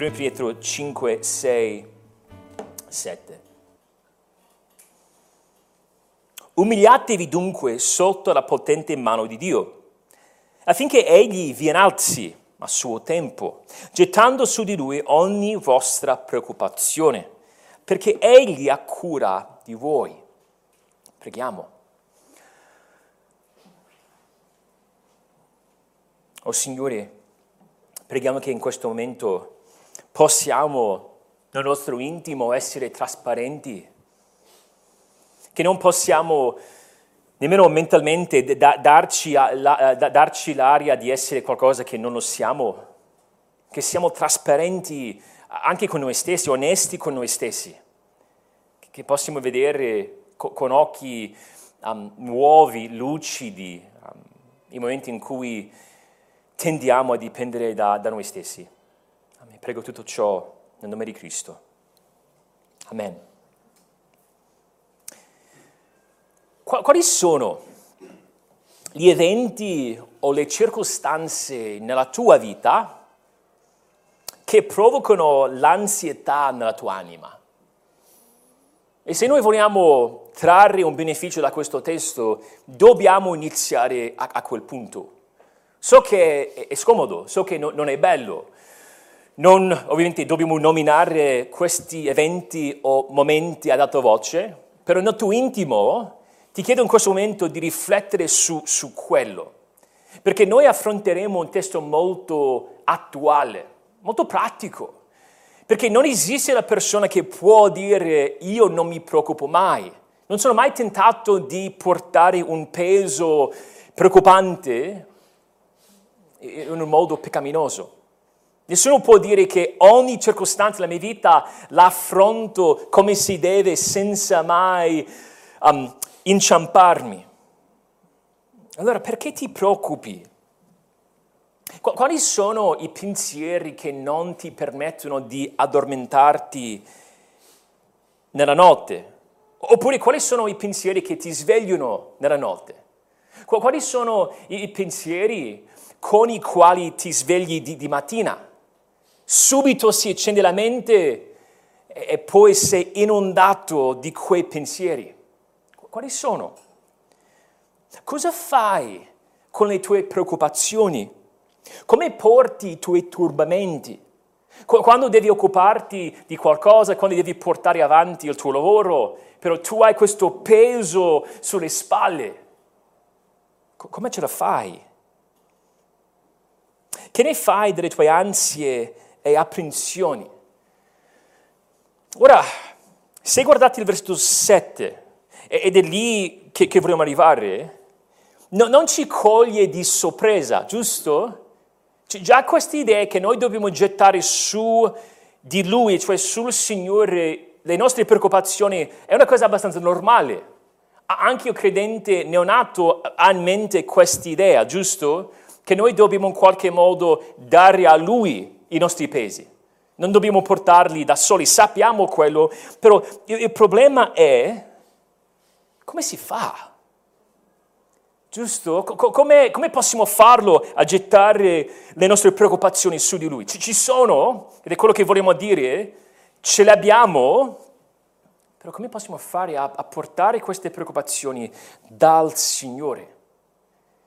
1 Pietro 5, 6, 7. Umiliatevi dunque sotto la potente mano di Dio, affinché Egli vi innalzi a suo tempo, gettando su di Lui ogni vostra preoccupazione, perché Egli ha cura di voi. Preghiamo. Oh Signore, preghiamo che in questo momento possiamo nel nostro intimo essere trasparenti, che non possiamo nemmeno mentalmente darci l'aria di essere qualcosa che non lo siamo, che siamo trasparenti anche con noi stessi, onesti con noi stessi, che possiamo vedere con occhi nuovi, lucidi, i momenti in cui tendiamo a dipendere da noi stessi. Amen. Prego tutto ciò nel nome di Cristo. Amen. Quali sono gli eventi o le circostanze nella tua vita che provocano l'ansietà nella tua anima? E se noi vogliamo trarre un beneficio da questo testo, dobbiamo iniziare a quel punto. So che è scomodo, so che non è bello. Ovviamente dobbiamo nominare questi eventi o momenti ad alta voce, però nel tuo intimo ti chiedo in questo momento di riflettere su quello, perché noi affronteremo un testo molto attuale, molto pratico, perché non esiste la persona che può dire io non mi preoccupo mai, non sono mai tentato di portare un peso preoccupante in un modo peccaminoso. Nessuno può dire che ogni circostanza della mia vita la affronto come si deve senza mai inciamparmi. Allora, perché ti preoccupi? Quali sono i pensieri che non ti permettono di addormentarti nella notte? Oppure quali sono i pensieri che ti svegliano nella notte? Quali sono i pensieri con i quali ti svegli di mattina? Subito si accende la mente e poi sei inondato di quei pensieri. Quali sono? Cosa fai con le tue preoccupazioni? Come porti i tuoi turbamenti? Quando devi occuparti di qualcosa, quando devi portare avanti il tuo lavoro, però tu hai questo peso sulle spalle. Come ce la fai? Che ne fai delle tue ansie e apprensioni? Ora, se guardate il versetto 7, ed è lì che vogliamo arrivare, non ci coglie di sorpresa, giusto? C'è già questa idea che noi dobbiamo gettare su di Lui, cioè sul Signore, le nostre preoccupazioni, è una cosa abbastanza normale. Anche il credente neonato ha in mente questa idea, giusto? Che noi dobbiamo in qualche modo dare a Lui i nostri pesi. Non dobbiamo portarli da soli, sappiamo quello, però il problema è come si fa? Giusto? Come possiamo farlo a gettare le nostre preoccupazioni su di Lui? Ci sono, ed è quello che vogliamo dire, ce le abbiamo, però come possiamo fare a portare queste preoccupazioni dal Signore?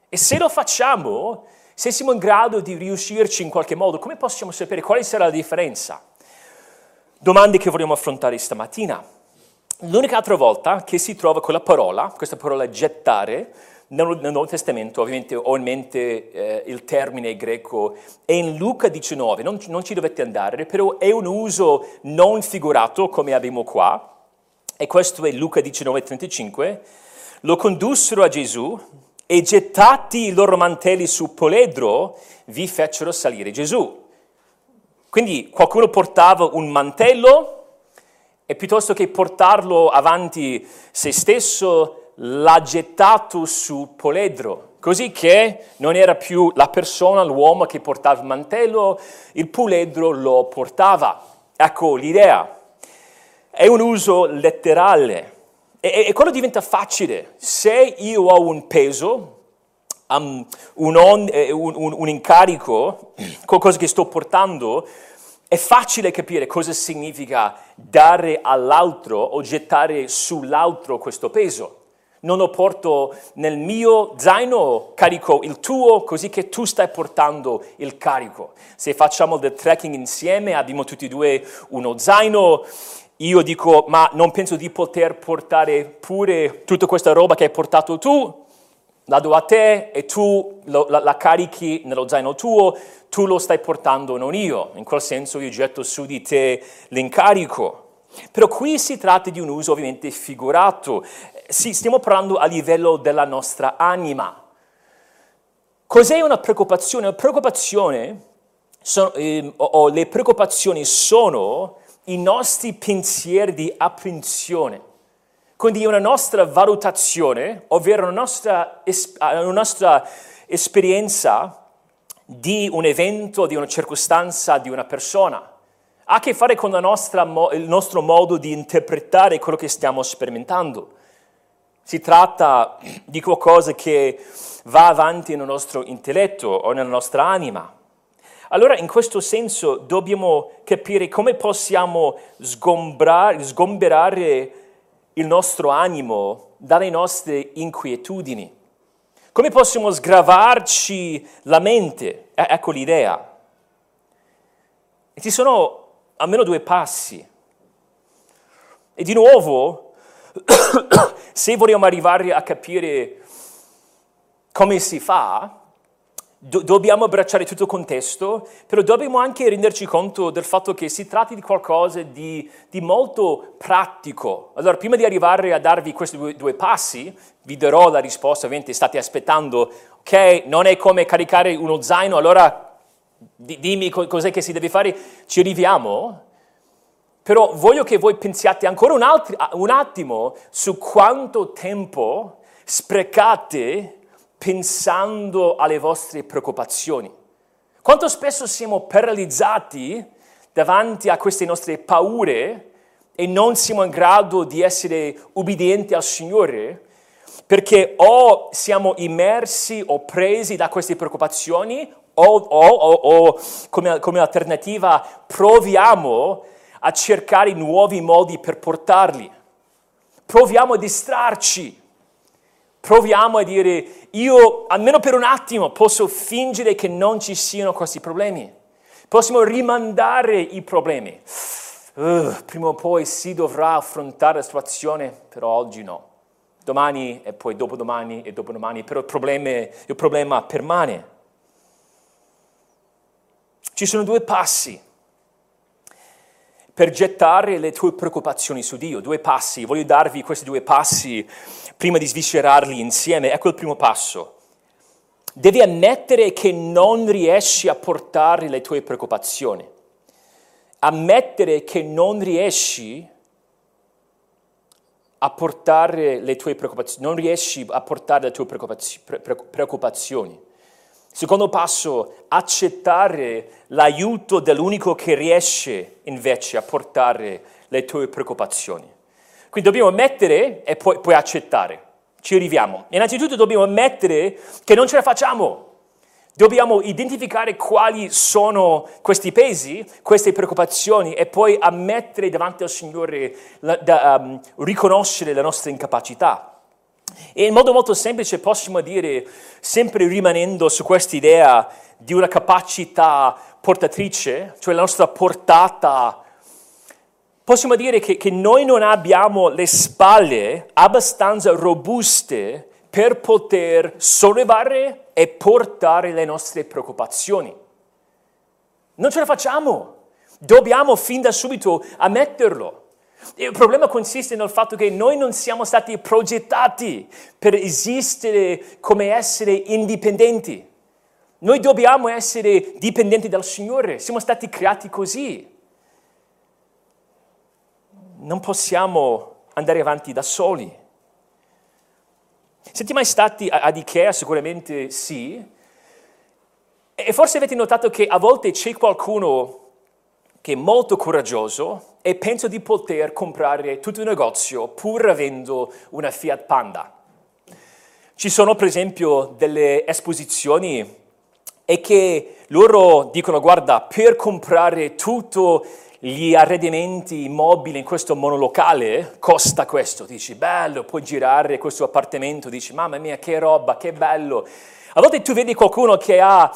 E se lo facciamo, se siamo in grado di riuscirci in qualche modo, come possiamo sapere quale sarà la differenza? Domande che vogliamo affrontare stamattina. L'unica altra volta che si trova questa parola gettare, nel Nuovo Testamento, ovviamente ho in mente il termine greco, è in Luca 19, non ci dovete andare, però è un uso non figurato come abbiamo qua, e questo è Luca 19,35, lo condussero a Gesù e gettati i loro mantelli sul poledro, vi fecero salire Gesù. Quindi qualcuno portava un mantello, e piuttosto che portarlo avanti se stesso, l'ha gettato sul poledro, così che non era più la persona, l'uomo che portava il mantello, il poledro lo portava. Ecco l'idea. È un uso letterale. E quello diventa facile. Se io ho un peso, un incarico, qualcosa che sto portando, È facile capire cosa significa dare all'altro o gettare sull'altro questo peso. Non lo porto nel mio zaino, carico il tuo, così che tu stai portando il carico. Se facciamo del trekking insieme, abbiamo tutti e due uno zaino, io dico, ma non penso di poter portare pure tutta questa roba che hai portato tu, la do a te e tu la carichi nello zaino tuo, tu lo stai portando, non io. In quel senso io getto su di te l'incarico. Però qui si tratta di un uso ovviamente figurato. Stiamo parlando a livello della nostra anima. Cos'è una preoccupazione? Una preoccupazione o le preoccupazioni sono i nostri pensieri di apprensione, quindi una nostra valutazione, ovvero una nostra esperienza di un evento, di una circostanza, di una persona. Ha a che fare con il nostro modo di interpretare quello che stiamo sperimentando. Si tratta di qualcosa che va avanti nel nostro intelletto o nella nostra anima. Allora, in questo senso, dobbiamo capire come possiamo sgomberare il nostro animo dalle nostre inquietudini. Come possiamo sgravarci la mente? Ecco l'idea. E ci sono almeno due passi. E di nuovo, se vogliamo arrivare a capire come si fa, dobbiamo abbracciare tutto il contesto, però dobbiamo anche renderci conto del fatto che si tratta di qualcosa di molto pratico. Allora, prima di arrivare a darvi questi due passi, vi darò la risposta, ovviamente state aspettando, ok, non è come caricare uno zaino, allora dimmi cos'è che si deve fare, ci arriviamo. Però voglio che voi pensiate ancora un attimo su quanto tempo sprecate pensando alle vostre preoccupazioni. Quanto spesso siamo paralizzati davanti a queste nostre paure e non siamo in grado di essere ubbidienti al Signore, perché o siamo immersi o presi da queste preoccupazioni o come alternativa proviamo a cercare nuovi modi per portarli. Proviamo a distrarci. Proviamo a dire, io almeno per un attimo posso fingere che non ci siano questi problemi. Possiamo rimandare i problemi. Prima o poi si dovrà affrontare la situazione, però oggi no. Domani e poi dopodomani e dopodomani, però il problema permane. Ci sono due passi per gettare le tue preoccupazioni su Dio. Due passi, voglio darvi questi due passi prima di sviscerarli insieme. Ecco il primo passo. Devi ammettere che non riesci a portare le tue preoccupazioni. Ammettere che non riesci a portare le tue preoccupazioni. Non riesci a portare le tue preoccupazioni. Secondo passo, accettare l'aiuto dell'unico che riesce invece a portare le tue preoccupazioni. Quindi dobbiamo ammettere e poi accettare. Ci arriviamo. Innanzitutto dobbiamo ammettere che non ce la facciamo. Dobbiamo identificare quali sono questi pesi, queste preoccupazioni e poi ammettere davanti al Signore, riconoscere la nostra incapacità. E in modo molto semplice possiamo dire, sempre rimanendo su questa idea di una capacità portatrice, cioè la nostra portata, possiamo dire che noi non abbiamo le spalle abbastanza robuste per poter sollevare e portare le nostre preoccupazioni. Non ce la facciamo, dobbiamo fin da subito ammetterlo. Il problema consiste nel fatto che noi non siamo stati progettati per esistere come essere indipendenti. Noi dobbiamo essere dipendenti dal Signore, siamo stati creati così. Non possiamo andare avanti da soli. Siete mai stati ad Ikea? Sicuramente sì. E forse avete notato che a volte c'è qualcuno che è molto coraggioso e penso di poter comprare tutto il negozio pur avendo una Fiat Panda. Ci sono per esempio delle esposizioni e che loro dicono, guarda, per comprare tutto gli arredamenti immobili in questo monolocale costa questo. Dici, bello, puoi girare questo appartamento, dici, mamma mia, che roba, che bello. A volte tu vedi qualcuno che ha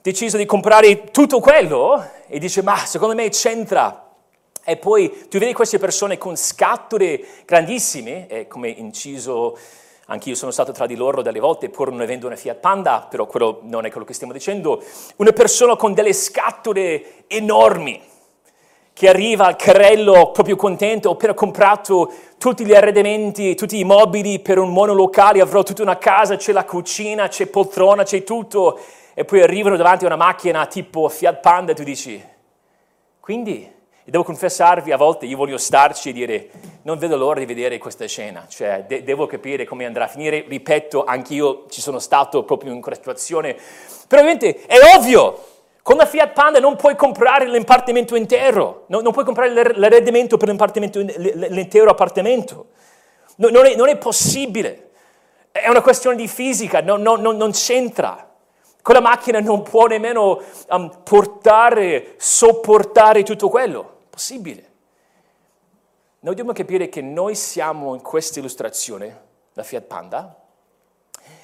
deciso di comprare tutto quello e dice, ma secondo me c'entra. E poi tu vedi queste persone con scatole grandissime, e come inciso, anch'io sono stato tra di loro delle volte, pur non avendo una Fiat Panda, però quello non è quello che stiamo dicendo, una persona con delle scatole enormi, che arriva al carrello proprio contento, ho appena comprato tutti gli arredamenti, tutti i mobili per un monolocale, avrò tutta una casa, c'è la cucina, c'è poltrona, c'è tutto, e poi arrivano davanti a una macchina tipo Fiat Panda e tu dici, quindi... E devo confessarvi, a volte io voglio starci e dire, non vedo l'ora di vedere questa scena, cioè devo capire come andrà a finire, ripeto, anch'io ci sono stato proprio in quella situazione, però ovviamente è ovvio, con la Fiat Panda non puoi comprare l'appartamento intero, non puoi comprare l'arredamento per l'intero appartamento, non è possibile, è una questione di fisica, non c'entra. Quella macchina non può nemmeno sopportare tutto quello. Possibile. Noi dobbiamo capire che noi siamo in questa illustrazione, la Fiat Panda,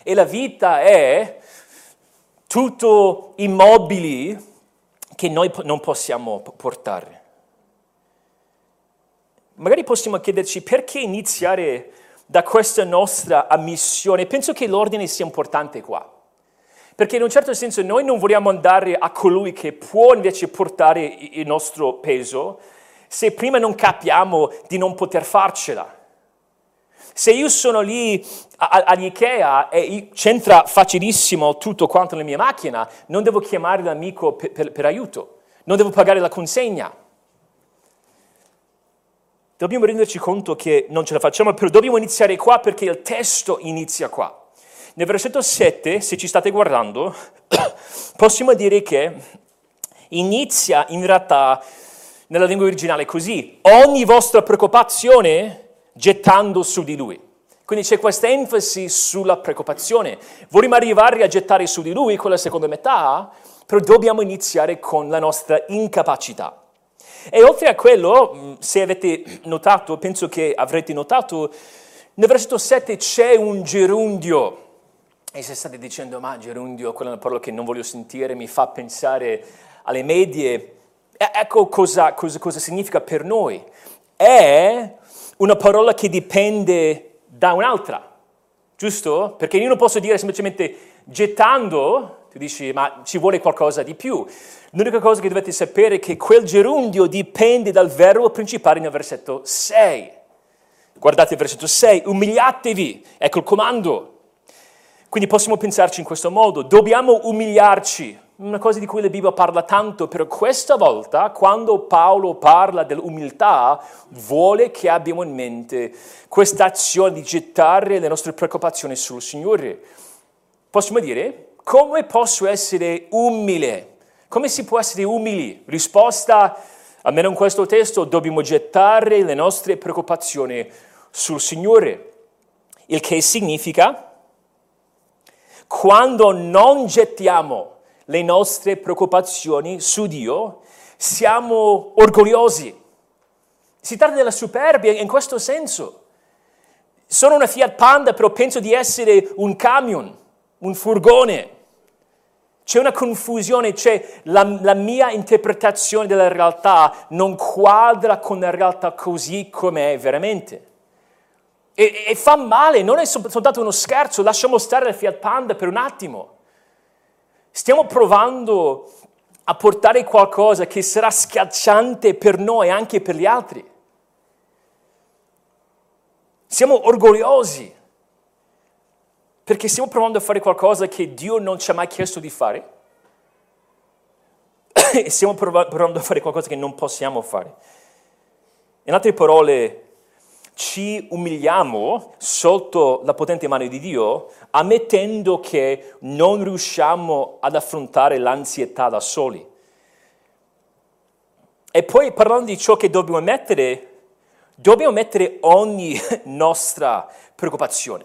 e la vita è tutto immobili che noi non possiamo portare. Magari possiamo chiederci perché iniziare da questa nostra ammissione. Penso che l'ordine sia importante qua. Perché in un certo senso noi non vogliamo andare a colui che può invece portare il nostro peso se prima non capiamo di non poter farcela. Se io sono lì all'Ikea e c'entra facilissimo tutto quanto nella mia macchina, non devo chiamare l'amico per aiuto, non devo pagare la consegna. Dobbiamo renderci conto che non ce la facciamo, però dobbiamo iniziare qua perché il testo inizia qua. Nel versetto 7, se ci state guardando, possiamo dire che inizia in realtà nella lingua originale così, ogni vostra preoccupazione gettando su di lui. Quindi c'è questa enfasi sulla preoccupazione. Vorremmo arrivare a gettare su di lui quella seconda metà, però dobbiamo iniziare con la nostra incapacità. E oltre a quello, se avete notato, penso che avrete notato, nel versetto 7 c'è un gerundio. E se state dicendo, ma gerundio, quella è una parola che non voglio sentire, mi fa pensare alle medie, ecco cosa significa per noi. È una parola che dipende da un'altra, giusto? Perché io non posso dire semplicemente gettando, tu dici, ma ci vuole qualcosa di più. L'unica cosa che dovete sapere è che quel gerundio dipende dal verbo principale nel versetto 6. Guardate il versetto 6, umiliatevi, ecco il comando. Quindi possiamo pensarci in questo modo, dobbiamo umiliarci, una cosa di cui la Bibbia parla tanto, però questa volta quando Paolo parla dell'umiltà vuole che abbiamo in mente questa azione di gettare le nostre preoccupazioni sul Signore. Possiamo dire, come posso essere umile? Come si può essere umili? Risposta, almeno in questo testo, dobbiamo gettare le nostre preoccupazioni sul Signore, il che significa... Quando non gettiamo le nostre preoccupazioni su Dio, siamo orgogliosi. Si tratta della superbia in questo senso. Sono una Fiat Panda, però penso di essere un camion, un furgone. C'è una confusione, c'è la mia interpretazione della realtà non quadra con la realtà così com'è veramente. E fa male, non è soltanto uno scherzo, lasciamo stare la Fiat Panda per un attimo. Stiamo provando a portare qualcosa che sarà schiacciante per noi e anche per gli altri. Siamo orgogliosi perché stiamo provando a fare qualcosa che Dio non ci ha mai chiesto di fare e stiamo provando a fare qualcosa che non possiamo fare. In altre parole, ci umiliamo sotto la potente mano di Dio, ammettendo che non riusciamo ad affrontare l'ansietà da soli. E poi parlando di ciò che dobbiamo mettere ogni nostra preoccupazione,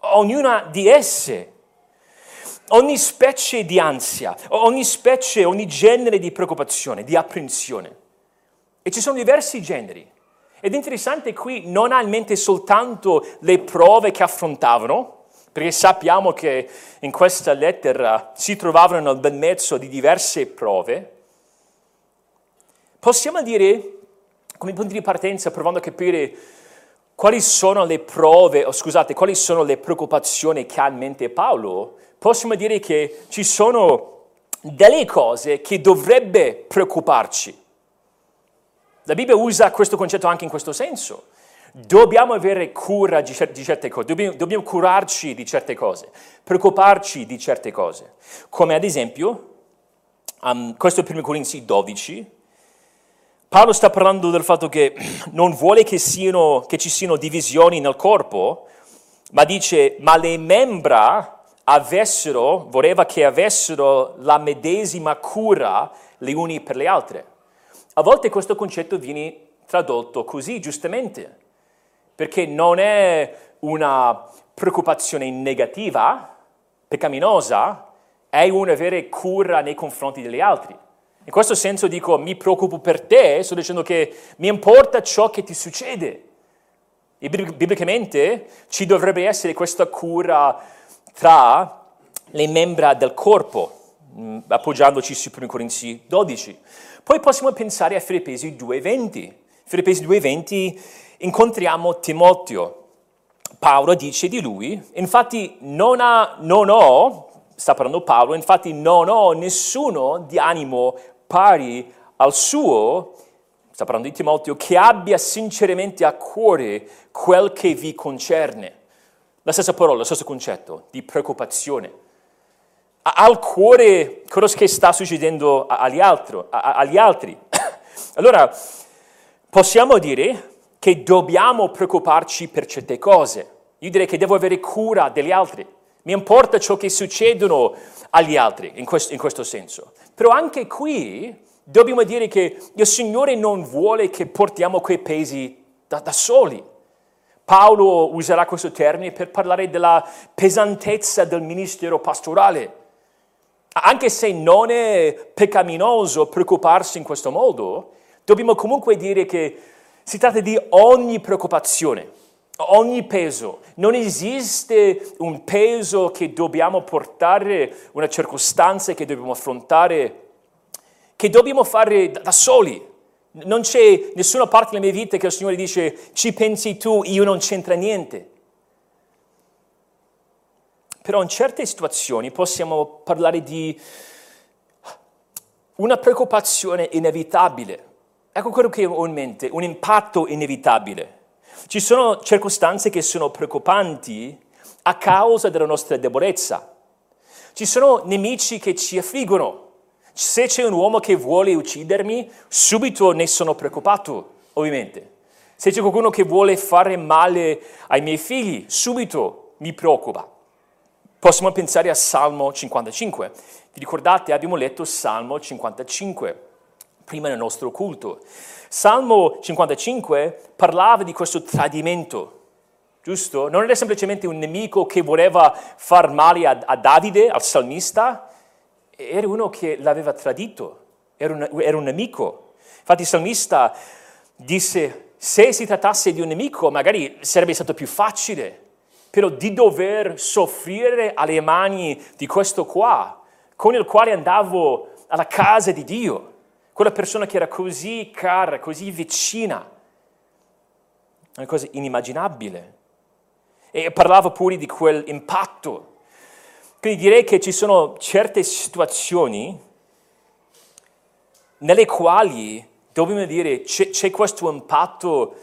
ognuna di esse. ogni specie di ansia, ogni specie, ogni genere di preoccupazione, di apprensione. E ci sono diversi generi. Ed è interessante qui non ha in mente soltanto le prove che affrontavano, perché sappiamo che in questa lettera si trovavano nel bel mezzo di diverse prove. Possiamo dire, come punti di partenza, provando a capire quali sono le prove, quali sono le preoccupazioni che ha in mente Paolo, possiamo dire che ci sono delle cose che dovrebbe preoccuparci. La Bibbia usa questo concetto anche in questo senso. Dobbiamo avere cura di certe cose, dobbiamo curarci di certe cose, preoccuparci di certe cose. Come ad esempio, questo è 1 Corinzi 12, Paolo sta parlando del fatto che non vuole che ci siano divisioni nel corpo, ma dice, ma le membra voleva che avessero la medesima cura le une per le altre. A volte questo concetto viene tradotto così, giustamente, perché non è una preoccupazione negativa, peccaminosa, è un avere cura nei confronti degli altri. In questo senso dico, mi preoccupo per te, sto dicendo che mi importa ciò che ti succede. E biblicamente ci dovrebbe essere questa cura tra le membra del corpo, appoggiandoci su 1 Corinzi 12. Poi possiamo pensare a Filippesi 2,20. Filippesi 2,20 incontriamo Timoteo. Paolo dice di lui, infatti non ho nessuno di animo pari al suo, sta parlando di Timoteo, che abbia sinceramente a cuore quel che vi concerne. La stessa parola, lo stesso concetto di preoccupazione. Al cuore quello che sta succedendo agli altri. Allora, possiamo dire che dobbiamo preoccuparci per certe cose. Io direi che devo avere cura degli altri. Mi importa ciò che succedono agli altri, in questo senso. Però anche qui dobbiamo dire che il Signore non vuole che portiamo quei pesi da soli. Paolo userà questo termine per parlare della pesantezza del ministero pastorale. Anche se non è peccaminoso preoccuparsi in questo modo, dobbiamo comunque dire che si tratta di ogni preoccupazione. Ogni peso, non esiste un peso che dobbiamo portare, una circostanza che dobbiamo affrontare, che dobbiamo fare da soli. Non c'è nessuna parte della mia vita che il Signore dice ci pensi tu, io non c'entra niente. Però in certe situazioni possiamo parlare di una preoccupazione inevitabile. Ecco quello che ho in mente, un impatto inevitabile. Ci sono circostanze che sono preoccupanti a causa della nostra debolezza. Ci sono nemici che ci affliggono. Se c'è un uomo che vuole uccidermi, subito ne sono preoccupato, ovviamente. Se c'è qualcuno che vuole fare male ai miei figli, subito mi preoccupa. Possiamo pensare a Salmo 55. Vi ricordate, abbiamo letto Salmo 55 prima nel nostro culto. Salmo 55 parlava di questo tradimento, giusto? Non era semplicemente un nemico che voleva far male a Davide, al salmista, era uno che l'aveva tradito, era un nemico. Infatti il salmista disse, se si trattasse di un nemico magari sarebbe stato più facile, però di dover soffrire alle mani di questo qua, con il quale andavo alla casa di Dio. Quella persona che era così cara, così vicina, una cosa inimmaginabile. E parlava pure di quel impatto. Quindi direi che ci sono certe situazioni nelle quali dobbiamo dire c'è questo impatto,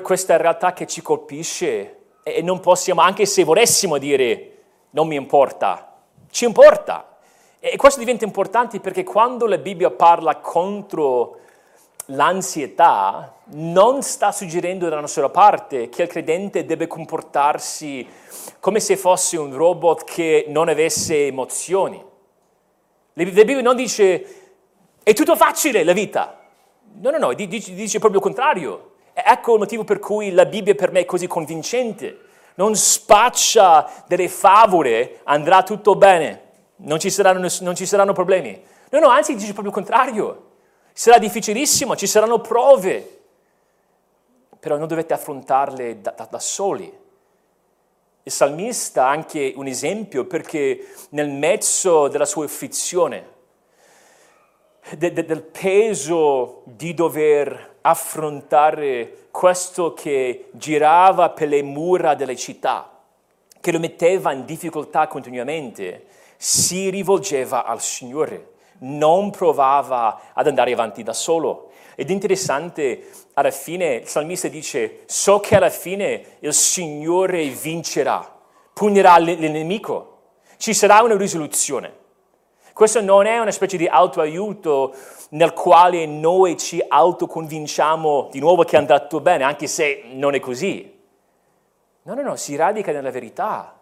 questa realtà che ci colpisce e non possiamo, anche se volessimo dire non mi importa, ci importa. E questo diventa importante perché quando la Bibbia parla contro l'ansietà, non sta suggerendo dalla nostra parte che il credente deve comportarsi come se fosse un robot che non avesse emozioni. La Bibbia non dice, è tutto facile la vita. No, dice proprio il contrario. Ecco il motivo per cui la Bibbia per me è così convincente. non spaccia delle favole, andrà tutto bene, non ci saranno problemi. No, no, anzi dice proprio il contrario. Sarà difficilissimo, ci saranno prove, però non dovete affrontarle da soli. Il salmista è anche un esempio perché nel mezzo della sua afflizione, del peso di dover affrontare questo che girava per le mura delle città, che lo metteva in difficoltà continuamente, si rivolgeva al Signore, non provava ad andare avanti da solo. Ed è interessante, alla fine il salmista dice: so che alla fine il Signore vincerà, punirà l'nemico, ci sarà una risoluzione. Questo non è una specie di autoaiuto nel quale noi ci autoconvinciamo di nuovo che è andato bene, anche se non è così. No, si radica nella verità.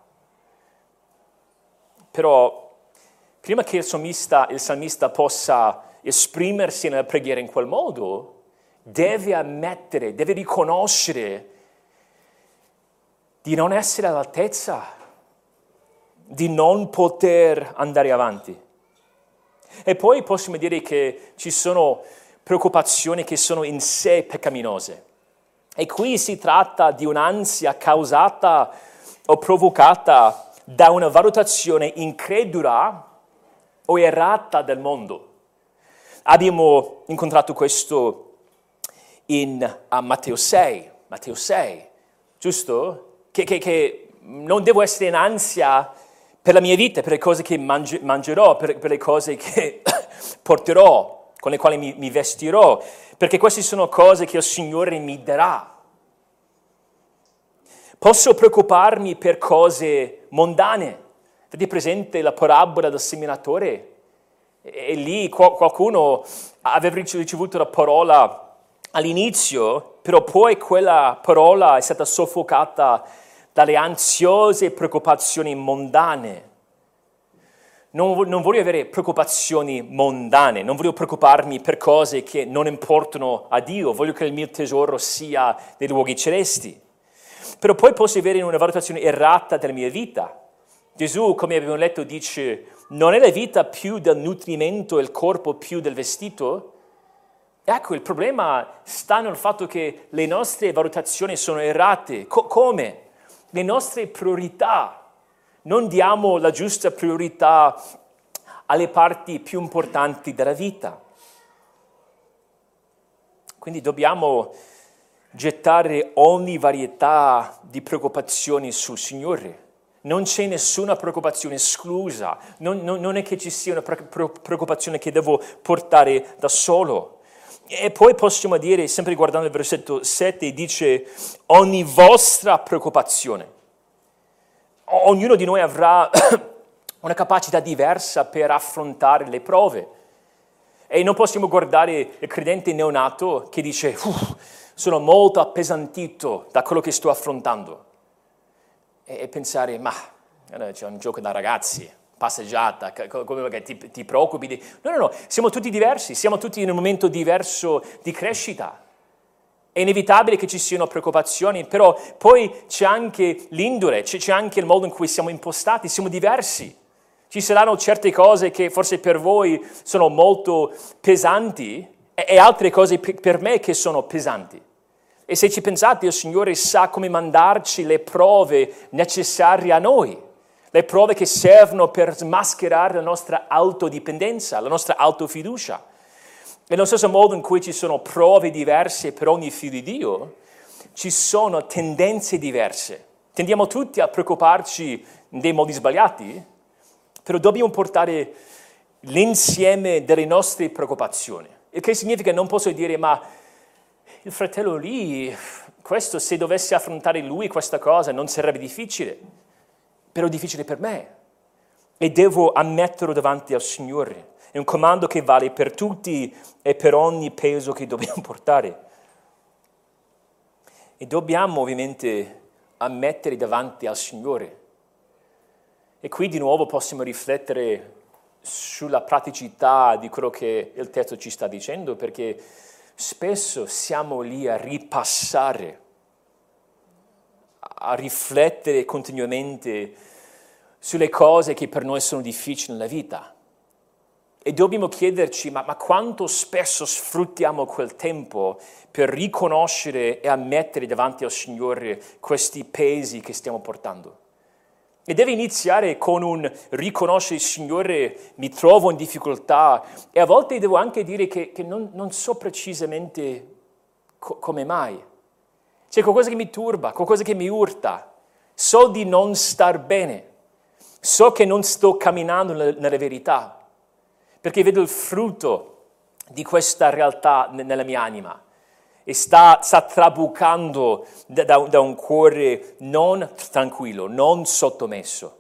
Però prima che il salmista possa esprimersi nella preghiera in quel modo, deve ammettere, deve riconoscere di non essere all'altezza, di non poter andare avanti. E poi possiamo dire che ci sono preoccupazioni che sono in sé peccaminose. E qui si tratta di un'ansia causata o provocata da una valutazione incredula o errata del mondo. Abbiamo incontrato questo in Matteo 6, giusto? Che non devo essere in ansia per la mia vita, per le cose che mangerò, per le cose che porterò, con le quali mi vestirò, perché queste sono cose che il Signore mi darà. Posso preoccuparmi per cose mondane. Avete presente la parabola del seminatore? E lì qualcuno aveva ricevuto la parola all'inizio, però poi quella parola è stata soffocata dalle ansiose preoccupazioni mondane. Non voglio avere preoccupazioni mondane, non voglio preoccuparmi per cose che non importano a Dio, voglio che il mio tesoro sia nei luoghi celesti. Però poi posso avere una valutazione errata della mia vita. Gesù, come abbiamo letto, dice: non è la vita più del nutrimento e il corpo più del vestito? Ecco, il problema sta nel fatto che le nostre valutazioni sono errate. Come? Le nostre priorità. Non diamo la giusta priorità alle parti più importanti della vita. Quindi dobbiamo gettare ogni varietà di preoccupazioni sul Signore. Non c'è nessuna preoccupazione esclusa, non è che ci sia una preoccupazione che devo portare da solo. E poi possiamo dire, sempre guardando il versetto 7, dice: ogni vostra preoccupazione. Ognuno di noi avrà una capacità diversa per affrontare le prove. E non possiamo guardare il credente neonato che dice: sono molto appesantito da quello che sto affrontando. E pensare: ma c'è un gioco da ragazzi, passeggiata, come ti preoccupi di... No, siamo tutti diversi, siamo tutti in un momento diverso di crescita. È inevitabile che ci siano preoccupazioni, però poi c'è anche l'indole, c'è anche il modo in cui siamo impostati, siamo diversi. Ci saranno certe cose che forse per voi sono molto pesanti e altre cose per me che sono pesanti. E se ci pensate, il Signore sa come mandarci le prove necessarie a noi, le prove che servono per smascherare la nostra autodipendenza, la nostra autofiducia. Nello stesso modo in cui ci sono prove diverse per ogni figlio di Dio, ci sono tendenze diverse. Tendiamo tutti a preoccuparci in dei modi sbagliati, però dobbiamo portare l'insieme delle nostre preoccupazioni. Il che significa non posso dire: ma il fratello lì, questo, se dovesse affrontare lui questa cosa non sarebbe difficile, però è difficile per me. E devo ammetterlo davanti al Signore. È un comando che vale per tutti e per ogni peso che dobbiamo portare. E dobbiamo ovviamente ammettere davanti al Signore. E qui di nuovo possiamo riflettere sulla praticità di quello che il testo ci sta dicendo, perché spesso siamo lì a ripassare, a riflettere continuamente sulle cose che per noi sono difficili nella vita. E dobbiamo chiederci, ma quanto spesso sfruttiamo quel tempo per riconoscere e ammettere davanti al Signore questi pesi che stiamo portando? E deve iniziare con un riconoscere il Signore, mi trovo in difficoltà, e a volte devo anche dire che non so precisamente come mai. C'è qualcosa che mi turba, qualcosa che mi urta, so di non star bene, so che non sto camminando nella verità, perché vedo il frutto di questa realtà nella mia anima e sta trabucando da un cuore non tranquillo, non sottomesso.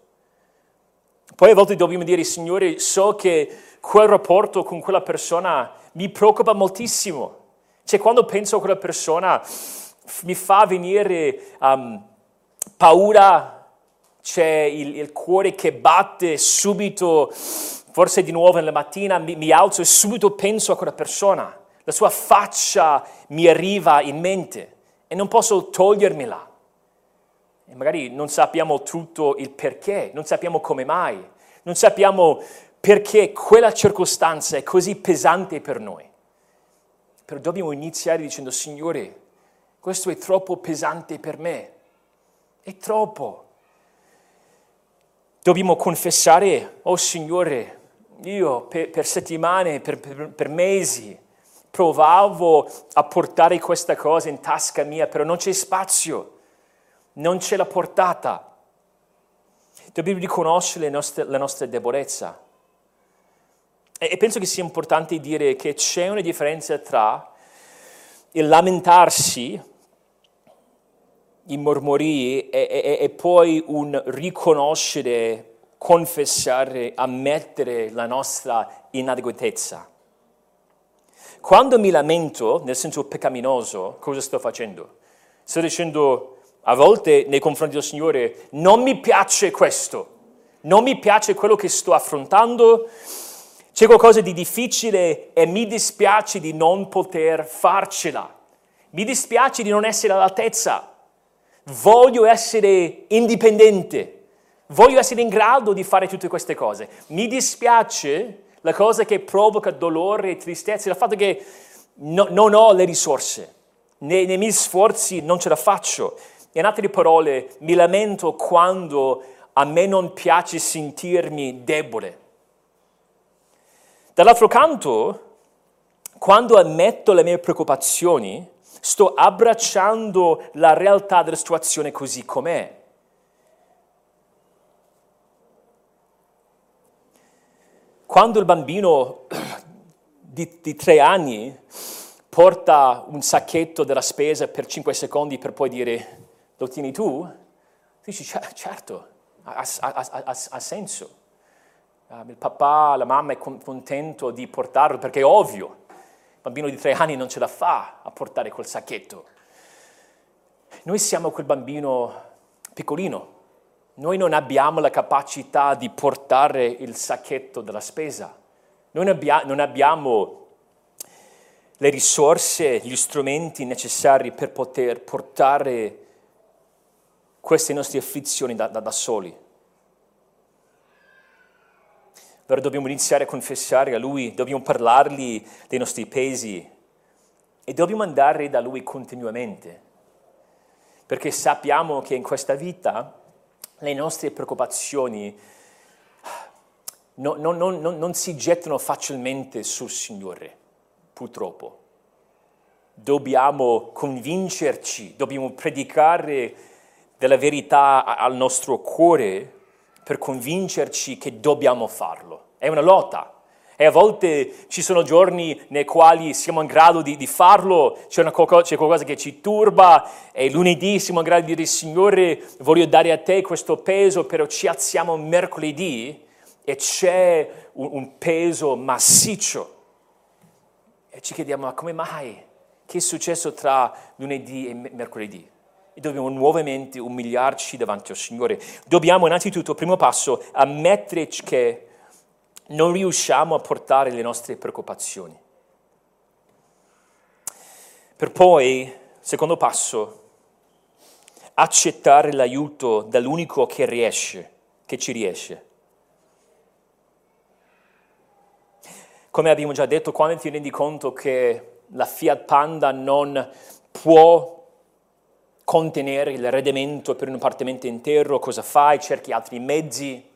Poi a volte dobbiamo dire, Signore, so che quel rapporto con quella persona mi preoccupa moltissimo. Cioè, quando penso a quella persona mi fa venire paura, c'è il cuore che batte subito. Forse di nuovo nella mattina mi alzo e subito penso a quella persona, la sua faccia mi arriva in mente e non posso togliermela. E magari non sappiamo tutto il perché, non sappiamo come mai, non sappiamo perché quella circostanza è così pesante per noi. Però dobbiamo iniziare dicendo, Signore, questo è troppo pesante per me, è troppo. Dobbiamo confessare, oh Signore, io per settimane, per mesi, provavo a portare questa cosa in tasca mia, però non c'è spazio, non c'è la portata. Dobbiamo riconoscere la nostra debolezza. E penso che sia importante dire che c'è una differenza tra il lamentarsi, i mormorii, e poi un riconoscere, confessare, ammettere la nostra inadeguatezza. Quando mi lamento, nel senso peccaminoso, cosa sto facendo? Sto dicendo a volte nei confronti del Signore, non mi piace questo, non mi piace quello che sto affrontando, c'è qualcosa di difficile e mi dispiace di non poter farcela, mi dispiace di non essere all'altezza, voglio essere indipendente. Voglio essere in grado di fare tutte queste cose. Mi dispiace la cosa che provoca dolore e tristezza, il fatto che non ho le risorse, nei miei sforzi non ce la faccio. In altre parole, mi lamento quando a me non piace sentirmi debole. Dall'altro canto, quando ammetto le mie preoccupazioni, sto abbracciando la realtà della situazione così com'è. Quando il bambino di 3 anni porta un sacchetto della spesa per 5 secondi per poi dire lo tieni tu, dici certo, ha senso. Il papà, la mamma è contento di portarlo perché è ovvio, il bambino di 3 anni non ce la fa a portare quel sacchetto. Noi siamo quel bambino piccolino. Noi non abbiamo la capacità di portare il sacchetto della spesa. Noi non abbiamo le risorse, gli strumenti necessari per poter portare queste nostre afflizioni da soli. Allora dobbiamo iniziare a confessare a Lui, dobbiamo parlargli dei nostri pesi e dobbiamo andare da Lui continuamente. Perché sappiamo che in questa vita le nostre preoccupazioni non si gettano facilmente sul Signore, purtroppo. Dobbiamo convincerci, dobbiamo predicare della verità al nostro cuore per convincerci che dobbiamo farlo. È una lotta. E a volte ci sono giorni nei quali siamo in grado di farlo, c'è qualcosa che ci turba e lunedì siamo in grado di dire Signore voglio dare a te questo peso, però ci alziamo mercoledì e c'è un peso massiccio. E ci chiediamo ma come mai? Che è successo tra lunedì e mercoledì? E dobbiamo nuovamente umiliarci davanti al Signore. Dobbiamo innanzitutto, primo passo, ammettere che non riusciamo a portare le nostre preoccupazioni. Per poi, secondo passo, accettare l'aiuto dall'unico che riesce, che ci riesce. Come abbiamo già detto, quando ti rendi conto che la Fiat Panda non può contenere il redimento per un appartamento intero, cosa fai? Cerchi altri mezzi.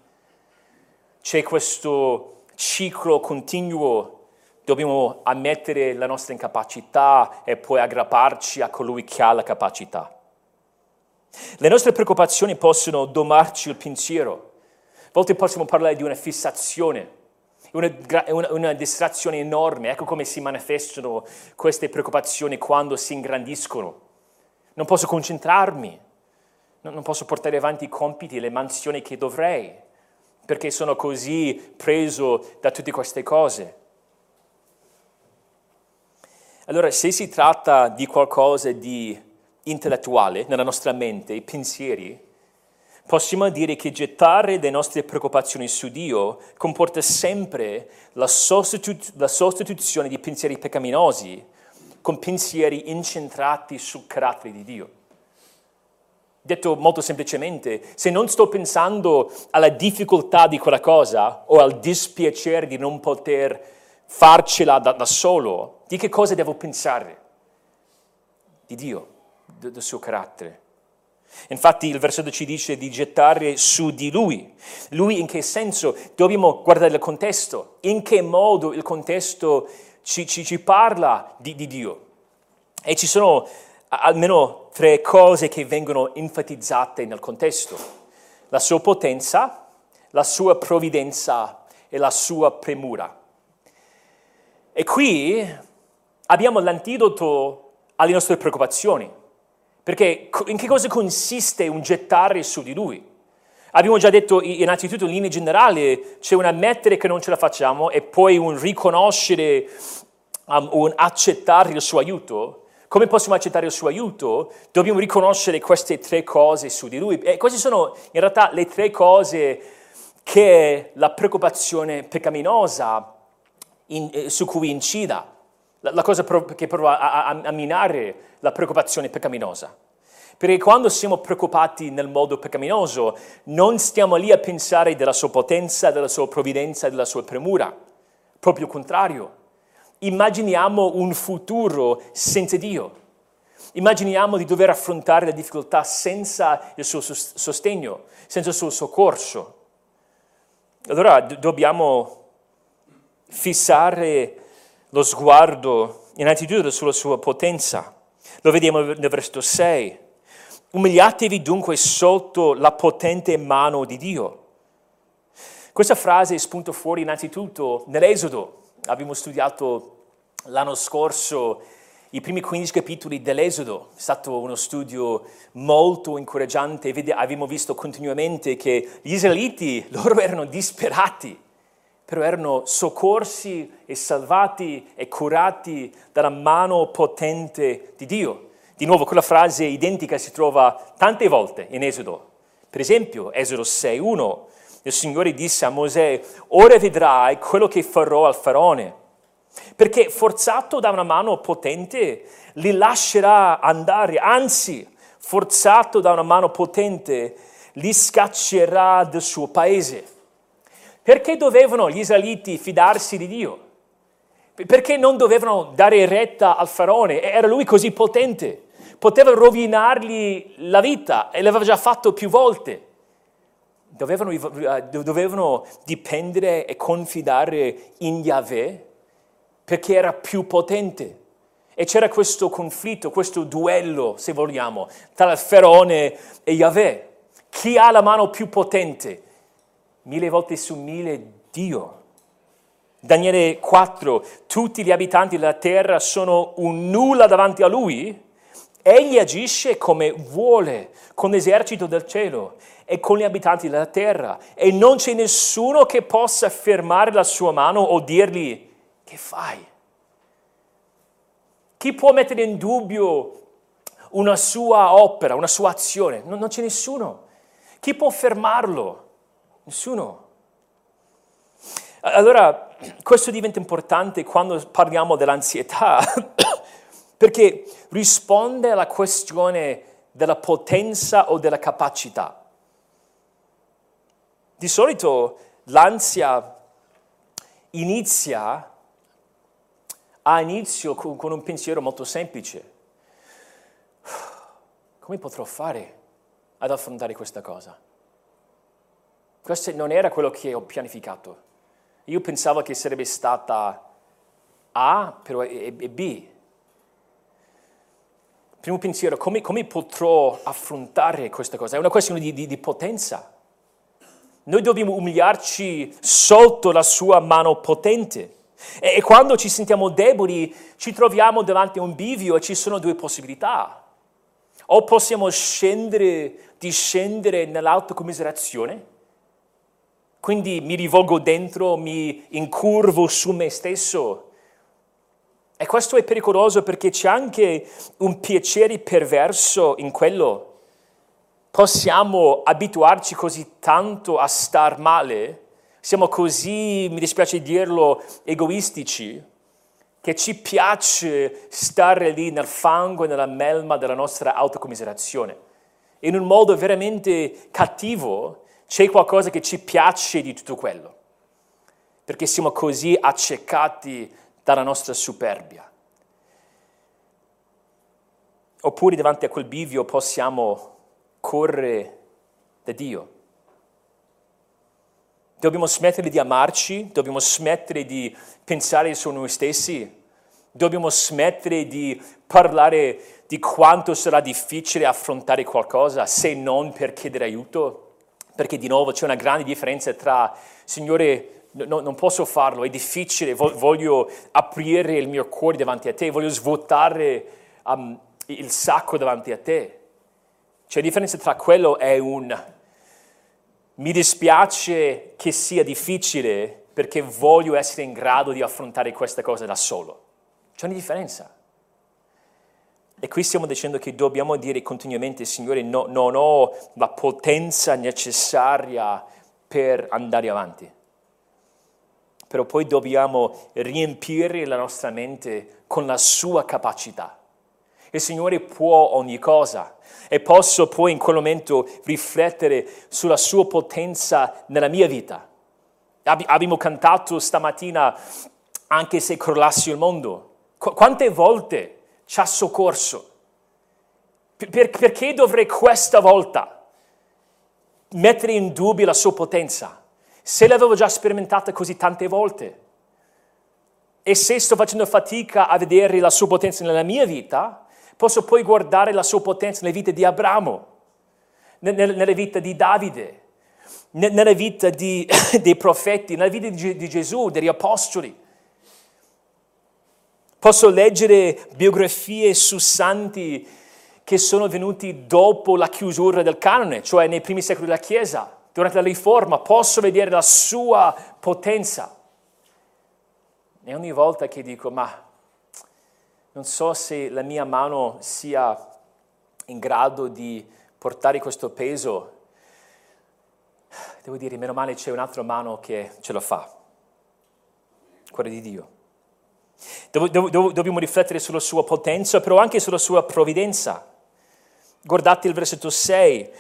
C'è questo ciclo continuo, dobbiamo ammettere la nostra incapacità e poi aggrapparci a colui che ha la capacità. Le nostre preoccupazioni possono domarci il pensiero. A volte possiamo parlare di una fissazione, una distrazione enorme. Ecco come si manifestano queste preoccupazioni quando si ingrandiscono. Non posso concentrarmi, non posso portare avanti i compiti, le mansioni che dovrei, perché sono così preso da tutte queste cose. Allora, se si tratta di qualcosa di intellettuale nella nostra mente, i pensieri, possiamo dire che gettare le nostre preoccupazioni su Dio comporta sempre la sostituzione di pensieri peccaminosi con pensieri incentrati sul carattere di Dio. Detto molto semplicemente, se non sto pensando alla difficoltà di quella cosa o al dispiacere di non poter farcela da solo, di che cosa devo pensare? Di Dio, del suo carattere. Infatti il versetto ci dice di gettare su di Lui. Lui in che senso? Dobbiamo guardare il contesto. In che modo il contesto ci parla di Dio? E ci sono almeno tre cose che vengono enfatizzate nel contesto. La sua potenza, la sua provvidenza e la sua premura. E qui abbiamo l'antidoto alle nostre preoccupazioni. Perché in che cosa consiste un gettare su di Lui? Abbiamo già detto innanzitutto in linea generale c'è un ammettere che non ce la facciamo e poi un riconoscere, un accettare il suo aiuto. Come possiamo accettare il suo aiuto? Dobbiamo riconoscere queste tre cose su di Lui. E queste sono in realtà le tre cose che la preoccupazione peccaminosa su cui incida. La cosa che prova a minare la preoccupazione peccaminosa. Perché quando siamo preoccupati nel modo peccaminoso, non stiamo lì a pensare della sua potenza, della sua provvidenza, della sua premura. Proprio il contrario. Immaginiamo un futuro senza Dio. Immaginiamo di dover affrontare le difficoltà senza il suo sostegno, senza il suo soccorso. Allora dobbiamo fissare lo sguardo innanzitutto sulla sua potenza. Lo vediamo nel versetto 6. Umiliatevi dunque sotto la potente mano di Dio. Questa frase spunta fuori innanzitutto nell'Esodo. Abbiamo studiato l'anno scorso i primi 15 capitoli dell'Esodo. È stato uno studio molto incoraggiante. Abbiamo visto continuamente che gli israeliti, loro erano disperati, però erano soccorsi e salvati e curati dalla mano potente di Dio. Di nuovo, quella frase identica si trova tante volte in Esodo. Per esempio, Esodo 6.1, il Signore disse a Mosè, «Ora vedrai quello che farò al Faraone, perché forzato da una mano potente li lascerà andare, anzi, forzato da una mano potente li scaccerà del suo paese». Perché dovevano gli israeliti fidarsi di Dio? Perché non dovevano dare retta al Faraone? Era lui così potente, poteva rovinargli la vita e l'aveva già fatto più volte. Dovevano dipendere e confidare in Yahweh perché era più potente. E c'era questo conflitto, questo duello, se vogliamo, tra il Faraone e Yahweh. Chi ha la mano più potente? 1000 volte su 1000 Dio. Daniele 4, tutti gli abitanti della terra sono un nulla davanti a lui, egli agisce come vuole, con l'esercito del cielo e con gli abitanti della terra, e non c'è nessuno che possa fermare la sua mano o dirgli, che fai? Chi può mettere in dubbio una sua opera, una sua azione? Non c'è nessuno. Chi può fermarlo? Nessuno. Allora, questo diventa importante quando parliamo dell'ansietà, perché risponde alla questione della potenza o della capacità. Di solito l'ansia inizia con un pensiero molto semplice. Come potrò fare ad affrontare questa cosa? Questo non era quello che ho pianificato. Io pensavo che sarebbe stata A e B. Primo pensiero, come potrò affrontare questa cosa? È una questione di potenza. Noi dobbiamo umiliarci sotto la sua mano potente. E quando ci sentiamo deboli, ci troviamo davanti a un bivio e ci sono due possibilità. O possiamo discendere nell'autocommiserazione, quindi mi rivolgo dentro, mi incurvo su me stesso. E questo è pericoloso perché c'è anche un piacere perverso in quello. Possiamo abituarci così tanto a star male, siamo così, mi dispiace dirlo, egoistici, che ci piace stare lì nel fango e nella melma della nostra autocommiserazione. In un modo veramente cattivo c'è qualcosa che ci piace di tutto quello, perché siamo così accecati dalla nostra superbia. Oppure davanti a quel bivio possiamo correre da Dio. Dobbiamo smettere di amarci, dobbiamo smettere di pensare su noi stessi, dobbiamo smettere di parlare di quanto sarà difficile affrontare qualcosa se non per chiedere aiuto, perché di nuovo c'è una grande differenza tra Signore, no, non posso farlo, è difficile, voglio aprire il mio cuore davanti a te, voglio svuotare il sacco davanti a te. C'è la differenza tra quello e un mi dispiace che sia difficile perché voglio essere in grado di affrontare questa cosa da solo. C'è una differenza. E qui stiamo dicendo che dobbiamo dire continuamente, Signore, no, non ho la potenza necessaria per andare avanti. Però poi dobbiamo riempire la nostra mente con la sua capacità. Il Signore può ogni cosa e posso poi in quel momento riflettere sulla sua potenza nella mia vita. Abbiamo cantato stamattina anche se crollassi il mondo. Quante volte ci ha soccorso? Perché dovrei questa volta mettere in dubbio la sua potenza? Se l'avevo già sperimentata così tante volte e se sto facendo fatica a vedere la sua potenza nella mia vita, posso poi guardare la sua potenza nelle vite di Abramo, nella vita di Davide, nella vita dei profeti, nella vita di Gesù, degli apostoli. Posso leggere biografie su santi che sono venuti dopo la chiusura del canone, cioè nei primi secoli della Chiesa, durante la Riforma. Posso vedere la sua potenza. E ogni volta che dico, ma non so se la mia mano sia in grado di portare questo peso. Devo dire, meno male c'è un'altra mano che ce lo fa. Quella di Dio. Dobbiamo riflettere sulla sua potenza, però anche sulla sua provvidenza. Guardate il versetto 6.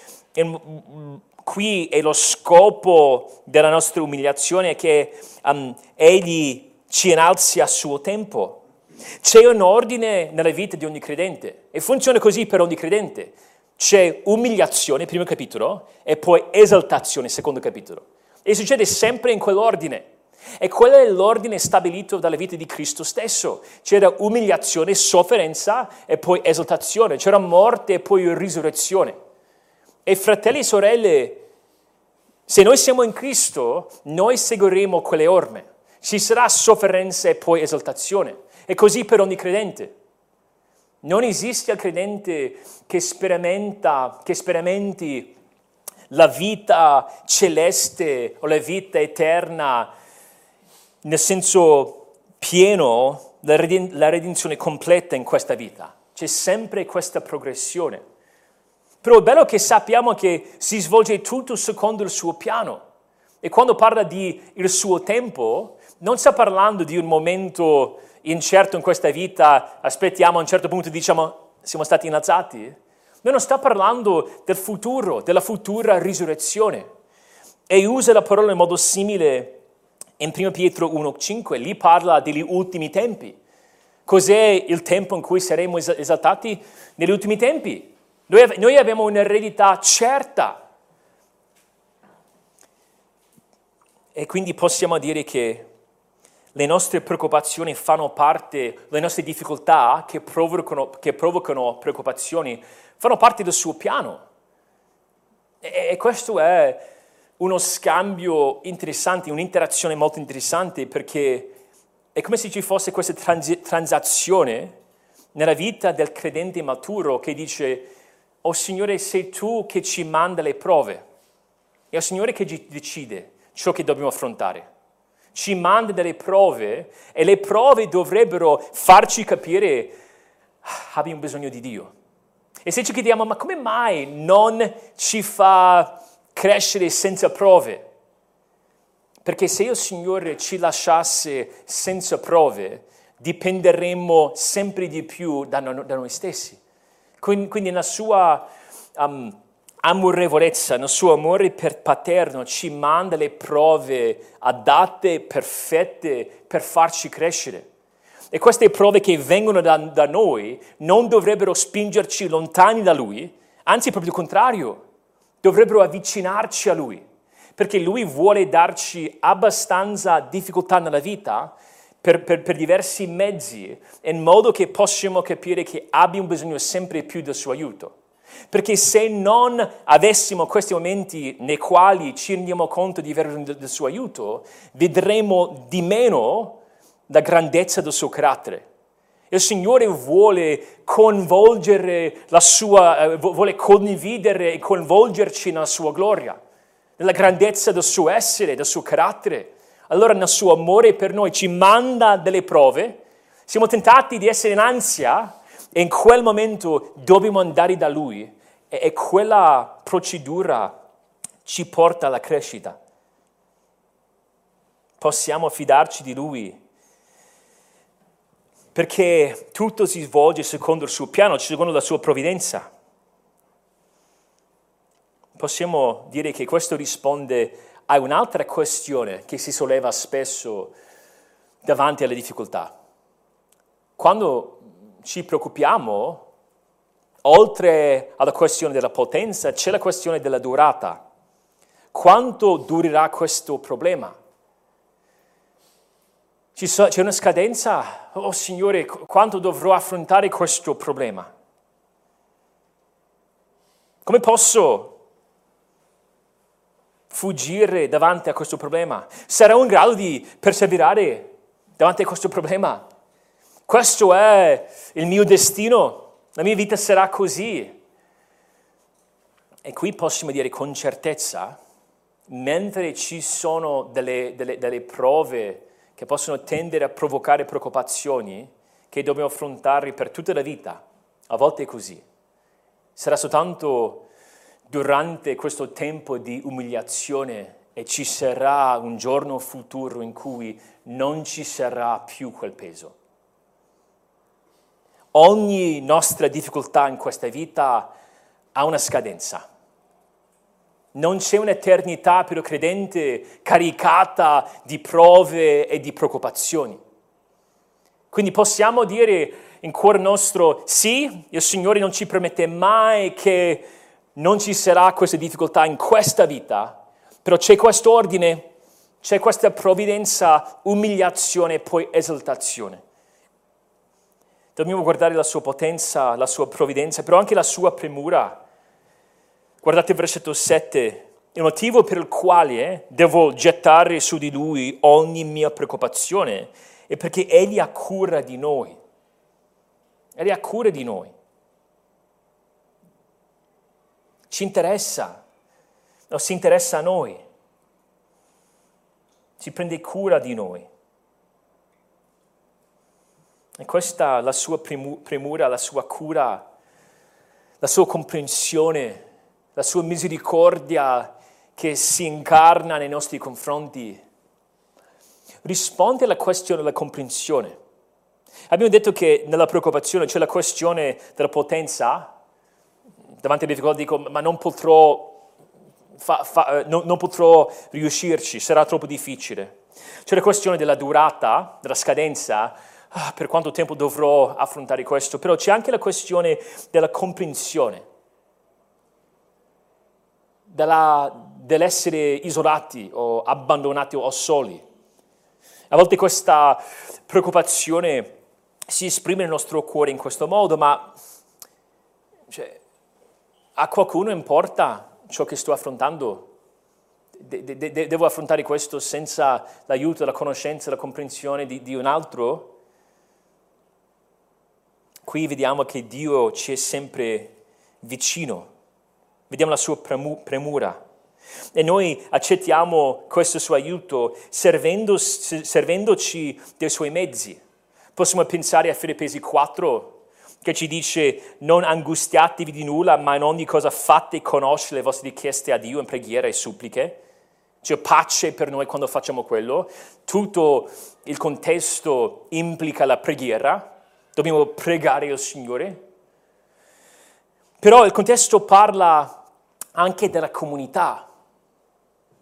Qui è lo scopo della nostra umiliazione che Egli ci innalzi a suo tempo. C'è un ordine nella vita di ogni credente e funziona così per ogni credente. C'è umiliazione, primo capitolo, e poi esaltazione, secondo capitolo. E succede sempre in quell'ordine. E quello è l'ordine stabilito dalla vita di Cristo stesso. C'era umiliazione, sofferenza e poi esaltazione. C'era morte e poi risurrezione. E fratelli e sorelle, se noi siamo in Cristo, noi seguiremo quelle orme. Ci sarà sofferenza e poi esaltazione. È così per ogni credente. Non esiste il credente che sperimenti la vita celeste o la vita eterna nel senso pieno, la redenzione completa in questa vita. C'è sempre questa progressione. Però è bello che sappiamo che si svolge tutto secondo il suo piano. E quando parla di il suo tempo, non sta parlando di un momento incerto in questa vita, aspettiamo a un certo punto diciamo siamo stati innalzati, No, non sta parlando del futuro, della futura risurrezione. E usa la parola in modo simile in 1 Pietro 1,5, lì parla degli ultimi tempi. Cos'è il tempo in cui saremo esaltati? Negli ultimi tempi. Noi abbiamo un'eredità certa. E quindi possiamo dire che le nostre preoccupazioni fanno parte, le nostre difficoltà che provocano preoccupazioni fanno parte del suo piano. E questo è uno scambio interessante, un'interazione molto interessante, perché è come se ci fosse questa transazione nella vita del credente maturo che dice: «Oh Signore, sei tu che ci manda le prove, è il Signore che decide ciò che dobbiamo affrontare». Ci manda delle prove e le prove dovrebbero farci capire: abbiamo bisogno di Dio. E se ci chiediamo: ma come mai non ci fa crescere senza prove? Perché se il Signore ci lasciasse senza prove, dipenderemmo sempre di più da noi stessi. Quindi nella sua amorevolezza, nel suo amore paterno, ci manda le prove adatte, perfette, per farci crescere. E queste prove che vengono da noi non dovrebbero spingerci lontani da Lui, anzi proprio il contrario, dovrebbero avvicinarci a Lui, perché Lui vuole darci abbastanza difficoltà nella vita per diversi mezzi, in modo che possiamo capire che abbiamo bisogno sempre più del suo aiuto. Perché se non avessimo questi momenti nei quali ci rendiamo conto di avere del suo aiuto, vedremo di meno la grandezza del suo carattere. Il Signore vuole condividere e coinvolgerci nella sua gloria, nella grandezza del suo essere, del suo carattere. Allora nel suo amore per noi ci manda delle prove, siamo tentati di essere in ansia, e in quel momento dobbiamo andare da Lui e quella procedura ci porta alla crescita. Possiamo fidarci di Lui perché tutto si svolge secondo il suo piano, secondo la sua provvidenza. Possiamo dire che questo risponde a un'altra questione che si solleva spesso davanti alle difficoltà. Quando ci preoccupiamo, oltre alla questione della potenza, c'è la questione della durata. Quanto durerà questo problema? C'è una scadenza? Oh Signore, quanto dovrò affrontare questo problema? Come posso fuggire davanti a questo problema? Sarò in grado di perseverare davanti a questo problema? Questo è il mio destino, la mia vita sarà così. E qui possiamo dire con certezza, mentre ci sono delle prove che possono tendere a provocare preoccupazioni che dobbiamo affrontare per tutta la vita, a volte è così. Sarà soltanto durante questo tempo di umiliazione e ci sarà un giorno futuro in cui non ci sarà più quel peso. Ogni nostra difficoltà in questa vita ha una scadenza. Non c'è un'eternità per il credente caricata di prove e di preoccupazioni. Quindi possiamo dire in cuor nostro: sì, il Signore non ci permette mai che non ci sarà questa difficoltà in questa vita, però c'è quest'ordine, c'è questa provvidenza, umiliazione e poi esaltazione. Dobbiamo guardare la sua potenza, la sua provvidenza, però anche la sua premura. Guardate il versetto 7. Il motivo per il quale devo gettare su di Lui ogni mia preoccupazione è perché Egli ha cura di noi. Egli ha cura di noi. Ci interessa, o si interessa a noi. Si prende cura di noi. E questa, la sua premura, la sua cura, la sua comprensione, la sua misericordia che si incarna nei nostri confronti, risponde alla questione della comprensione. Abbiamo detto che nella preoccupazione c'è la questione della potenza, davanti alle difficoltà dico, ma non potrò riuscirci, sarà troppo difficile. C'è la questione della durata, della scadenza, per quanto tempo dovrò affrontare questo, però c'è anche la questione della comprensione, dell'essere isolati o abbandonati o soli. A volte questa preoccupazione si esprime nel nostro cuore in questo modo, ma cioè, a qualcuno importa ciò che sto affrontando? Devo affrontare questo senza l'aiuto, la conoscenza, la comprensione di un altro? Qui vediamo che Dio ci è sempre vicino, vediamo la sua premura. E noi accettiamo questo suo aiuto servendoci dei suoi mezzi. Possiamo pensare a Filippesi 4, che ci dice «Non angustiatevi di nulla, ma in ogni cosa fate conoscere le vostre richieste a Dio in preghiera e suppliche». C'è pace per noi quando facciamo quello. Tutto il contesto implica la preghiera. Dobbiamo pregare il Signore. Però il contesto parla anche della comunità.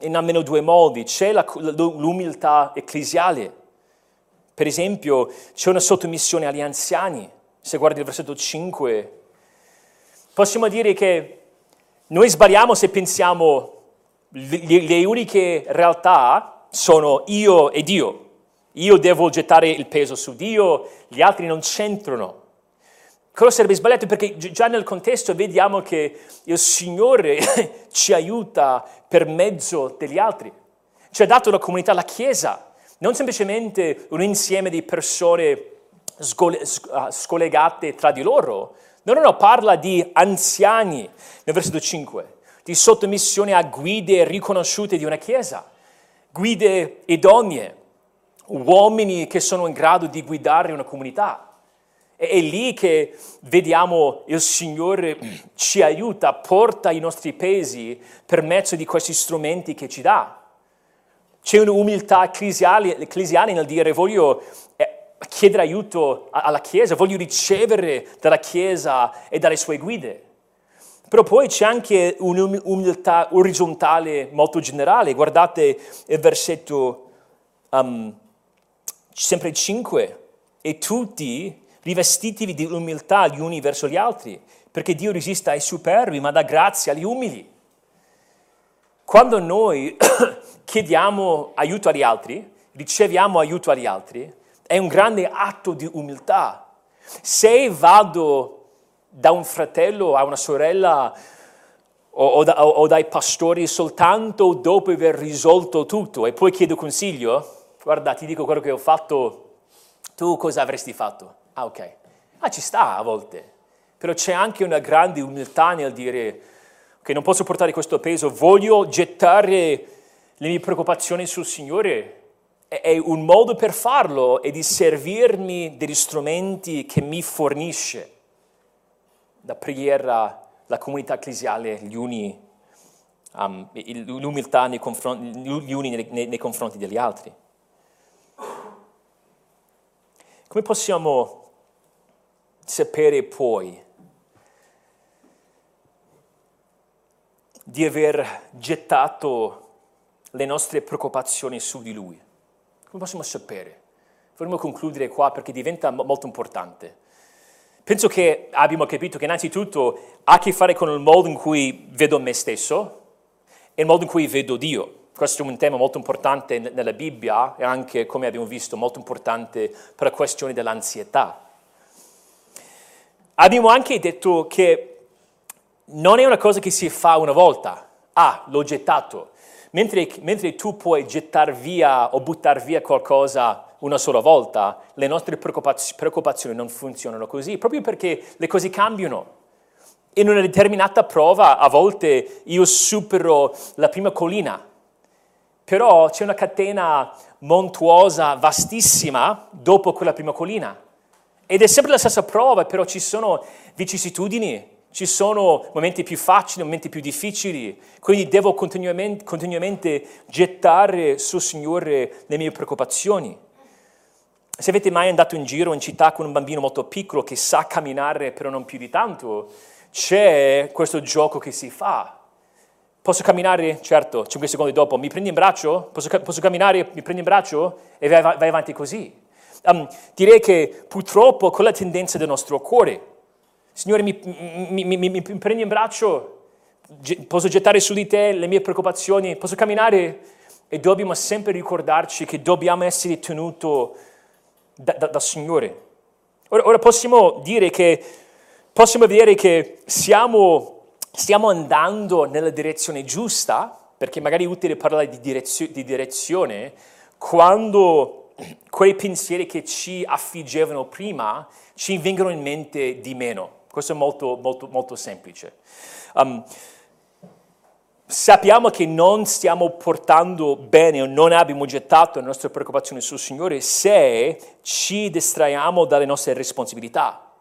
In almeno due modi. C'è l'umiltà ecclesiale. Per esempio, c'è una sottomissione agli anziani. Se guardi il versetto 5, possiamo dire che noi sbagliamo se pensiamo le uniche realtà sono io e Dio. Io devo gettare il peso su Dio, gli altri non c'entrano. Quello sarebbe sbagliato perché già nel contesto vediamo che il Signore ci aiuta per mezzo degli altri. Ci ha dato la comunità, la Chiesa, non semplicemente un insieme di persone scollegate tra di loro. No, parla di anziani, nel versetto 5, di sottomissione a guide riconosciute di una chiesa, guide idonee, uomini che sono in grado di guidare una comunità. È lì che vediamo il Signore ci aiuta, porta i nostri pesi per mezzo di questi strumenti che ci dà. C'è un'umiltà ecclesiale nel dire voglio chiedere aiuto alla Chiesa, voglio ricevere dalla Chiesa e dalle sue guide. Però poi c'è anche un'umiltà orizzontale molto generale. Guardate il versetto sempre 5. E tutti rivestitevi di umiltà gli uni verso gli altri, perché Dio resiste ai superbi, ma dà grazia agli umili. Quando noi chiediamo aiuto agli altri, riceviamo aiuto agli altri, è un grande atto di umiltà. Se vado da un fratello a una sorella o dai pastori soltanto dopo aver risolto tutto e poi chiedo consiglio, guarda, ti dico quello che ho fatto, tu cosa avresti fatto? Ah, ok. Ah, ci sta a volte. Però c'è anche una grande umiltà nel dire che non posso portare questo peso, voglio gettare le mie preoccupazioni sul Signore. E un modo per farlo è di servirmi degli strumenti che mi fornisce, la preghiera, la comunità ecclesiale, gli uni, l'umiltà gli uni nei confronti degli altri. Come possiamo sapere poi di aver gettato le nostre preoccupazioni su di Lui? Come possiamo sapere? Vorremmo concludere qua perché diventa molto importante. Penso che abbiamo capito che innanzitutto ha a che fare con il modo in cui vedo me stesso e il modo in cui vedo Dio. Questo è un tema molto importante nella Bibbia e anche, come abbiamo visto, molto importante per la questione dell'ansietà. Abbiamo anche detto che non è una cosa che si fa una volta. Ah, l'ho gettato. Mentre tu puoi gettar via o buttar via qualcosa una sola volta, le nostre preoccupazioni non funzionano così, proprio perché le cose cambiano. In una determinata prova, a volte io supero la prima collina, però c'è una catena montuosa vastissima dopo quella prima collina. Ed è sempre la stessa prova, però ci sono vicissitudini. Ci sono momenti più facili, momenti più difficili, quindi devo continuamente gettare sul Signore le mie preoccupazioni. Se avete mai andato in giro in città con un bambino molto piccolo che sa camminare però non più di tanto, c'è questo gioco che si fa. Posso camminare? Certo, 5 secondi dopo, mi prendi in braccio? Posso camminare? Mi prendi in braccio? E vai avanti così. Direi che purtroppo quella è la tendenza del nostro cuore. Signore, mi prendi in braccio? Posso gettare su di te le mie preoccupazioni? Posso camminare? E dobbiamo sempre ricordarci che dobbiamo essere tenuti dal Signore. Ora possiamo vedere che stiamo andando nella direzione giusta, perché magari è utile parlare di direzione, quando quei pensieri che ci affiggevano prima ci vengono in mente di meno. Questo è molto, molto, molto semplice. Sappiamo che non stiamo portando bene o non abbiamo gettato le nostre preoccupazioni sul Signore se ci distraiamo dalle nostre responsabilità,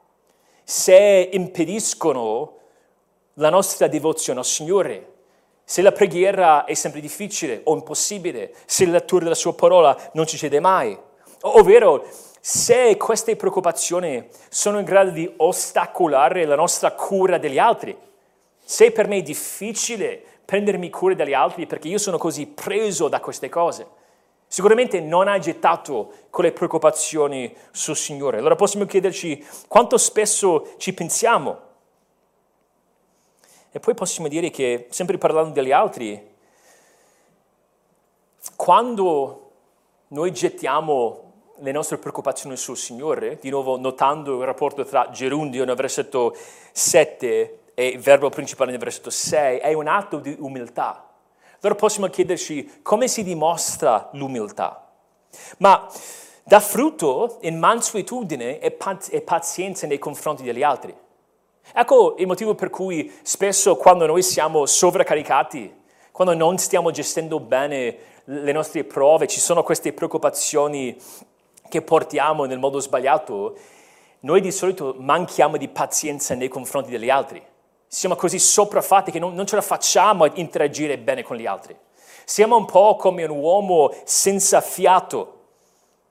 se impediscono la nostra devozione al Signore, se la preghiera è sempre difficile o impossibile, se la lettura della Sua parola non ci cede mai, ovvero se queste preoccupazioni sono in grado di ostacolare la nostra cura degli altri, se per me è difficile prendermi cura degli altri perché io sono così preso da queste cose. Sicuramente non hai gettato quelle preoccupazioni sul Signore. Allora possiamo chiederci quanto spesso ci pensiamo. E poi possiamo dire che, sempre parlando degli altri, quando noi gettiamo le nostre preoccupazioni sul Signore, di nuovo notando il rapporto tra gerundio nel versetto 7 e il verbo principale nel versetto 6, è un atto di umiltà. Allora possiamo chiederci come si dimostra l'umiltà. Ma dà frutto in mansuetudine e pazienza nei confronti degli altri. Ecco il motivo per cui spesso quando noi siamo sovraccaricati, quando non stiamo gestendo bene le nostre prove, ci sono queste preoccupazioni che portiamo nel modo sbagliato, noi di solito manchiamo di pazienza nei confronti degli altri. Siamo così sopraffatti che non ce la facciamo ad interagire bene con gli altri. Siamo un po' come un uomo senza fiato,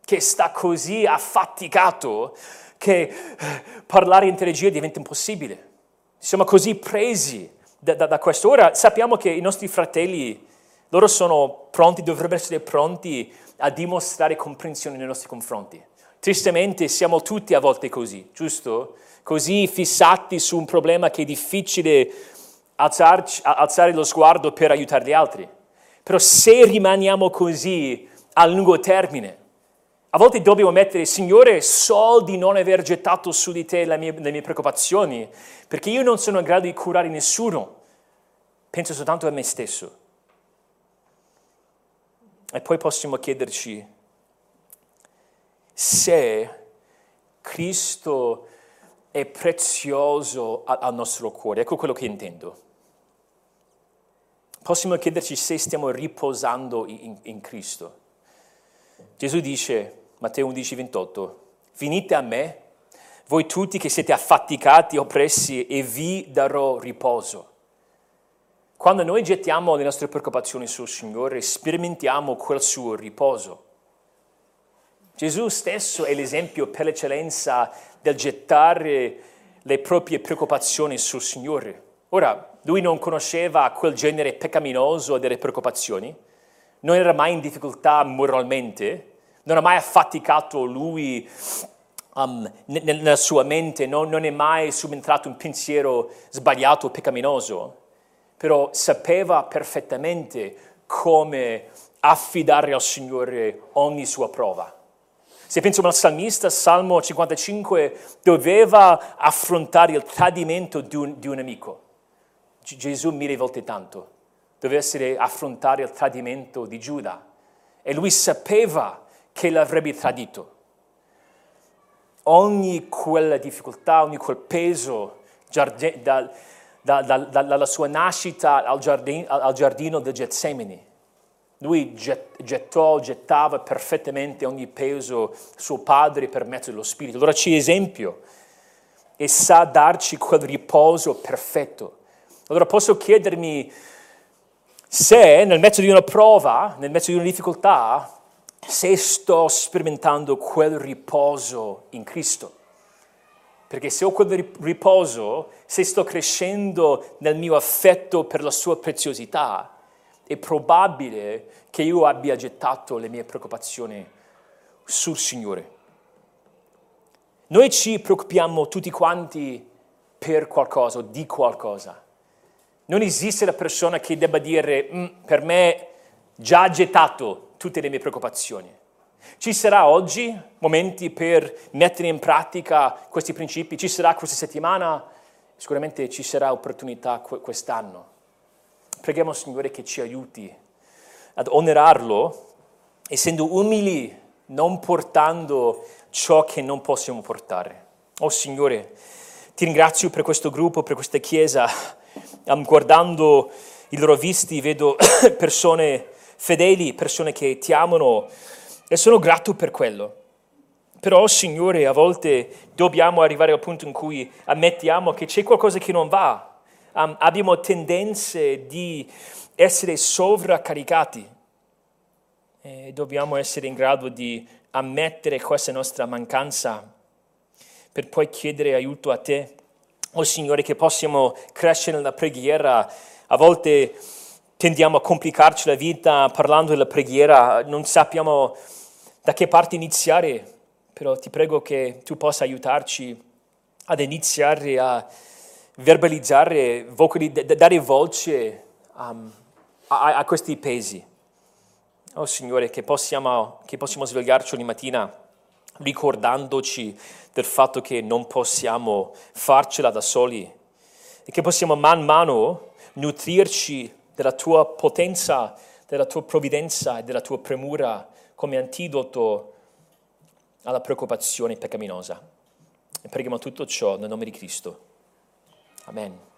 che sta così affaticato che parlare in interagire diventa impossibile. Siamo così presi da questo. Ora sappiamo che i nostri fratelli, loro sono pronti, dovrebbero essere pronti a dimostrare comprensione nei nostri confronti. Tristemente siamo tutti a volte così, giusto? Così fissati su un problema che è difficile alzare lo sguardo per aiutare gli altri. Però se rimaniamo così a lungo termine, a volte dobbiamo mettere, Signore, so di non aver gettato su di te le mie preoccupazioni, perché io non sono in grado di curare nessuno, penso soltanto a me stesso. E poi possiamo chiederci se Cristo è prezioso al nostro cuore. Ecco quello che intendo. Possiamo chiederci se stiamo riposando in Cristo. Gesù dice, Matteo 11:28, venite a me, voi tutti che siete affaticati, oppressi, e vi darò riposo. Quando noi gettiamo le nostre preoccupazioni sul Signore, sperimentiamo quel suo riposo. Gesù stesso è l'esempio per l'eccellenza del gettare le proprie preoccupazioni sul Signore. Ora, lui non conosceva quel genere peccaminoso delle preoccupazioni, non era mai in difficoltà moralmente, non ha mai affaticato lui nella sua mente, non è mai subentrato un pensiero sbagliato o peccaminoso, però sapeva perfettamente come affidare al Signore ogni sua prova. Se pensiamo al salmista, Salmo 55, doveva affrontare il tradimento di un amico. Gesù mille volte tanto. Doveva affrontare il tradimento di Giuda e lui sapeva che l'avrebbe tradito. Ogni quella difficoltà, ogni quel peso, dalla sua nascita al giardino del Getsemani, lui gettava perfettamente ogni peso suo Padre per mezzo dello Spirito. Allora c'è esempio e sa darci quel riposo perfetto. Allora posso chiedermi se nel mezzo di una prova, nel mezzo di una difficoltà, se sto sperimentando quel riposo in Cristo. Perché se ho quel riposo, se sto crescendo nel mio affetto per la sua preziosità, è probabile che io abbia gettato le mie preoccupazioni sul Signore. Noi ci preoccupiamo tutti quanti per qualcosa o di qualcosa. Non esiste la persona che debba dire, per me già gettato tutte le mie preoccupazioni. Ci sarà oggi momenti per mettere in pratica questi principi, ci sarà questa settimana, sicuramente ci sarà opportunità quest'anno. Preghiamo Signore che ci aiuti ad onorarlo, essendo umili, non portando ciò che non possiamo portare. Oh Signore, ti ringrazio per questo gruppo, per questa chiesa. Guardando i loro visti vedo persone fedeli, persone che ti amano, e sono grato per quello. Però, Signore, a volte dobbiamo arrivare al punto in cui ammettiamo che c'è qualcosa che non va. Abbiamo tendenze di essere sovraccaricati. E dobbiamo essere in grado di ammettere questa nostra mancanza per poi chiedere aiuto a Te. Oh, Signore, che possiamo crescere nella preghiera. A volte tendiamo a complicarci la vita parlando della preghiera. Non sappiamo da che parte iniziare, però ti prego che tu possa aiutarci ad iniziare a verbalizzare, dare voce a questi pesi. Oh Signore, che possiamo svegliarci ogni mattina ricordandoci del fatto che non possiamo farcela da soli e che possiamo man mano nutrirci della tua potenza, della tua provvidenza e della tua premura come antidoto alla preoccupazione peccaminosa. E preghiamo tutto ciò nel nome di Cristo. Amen.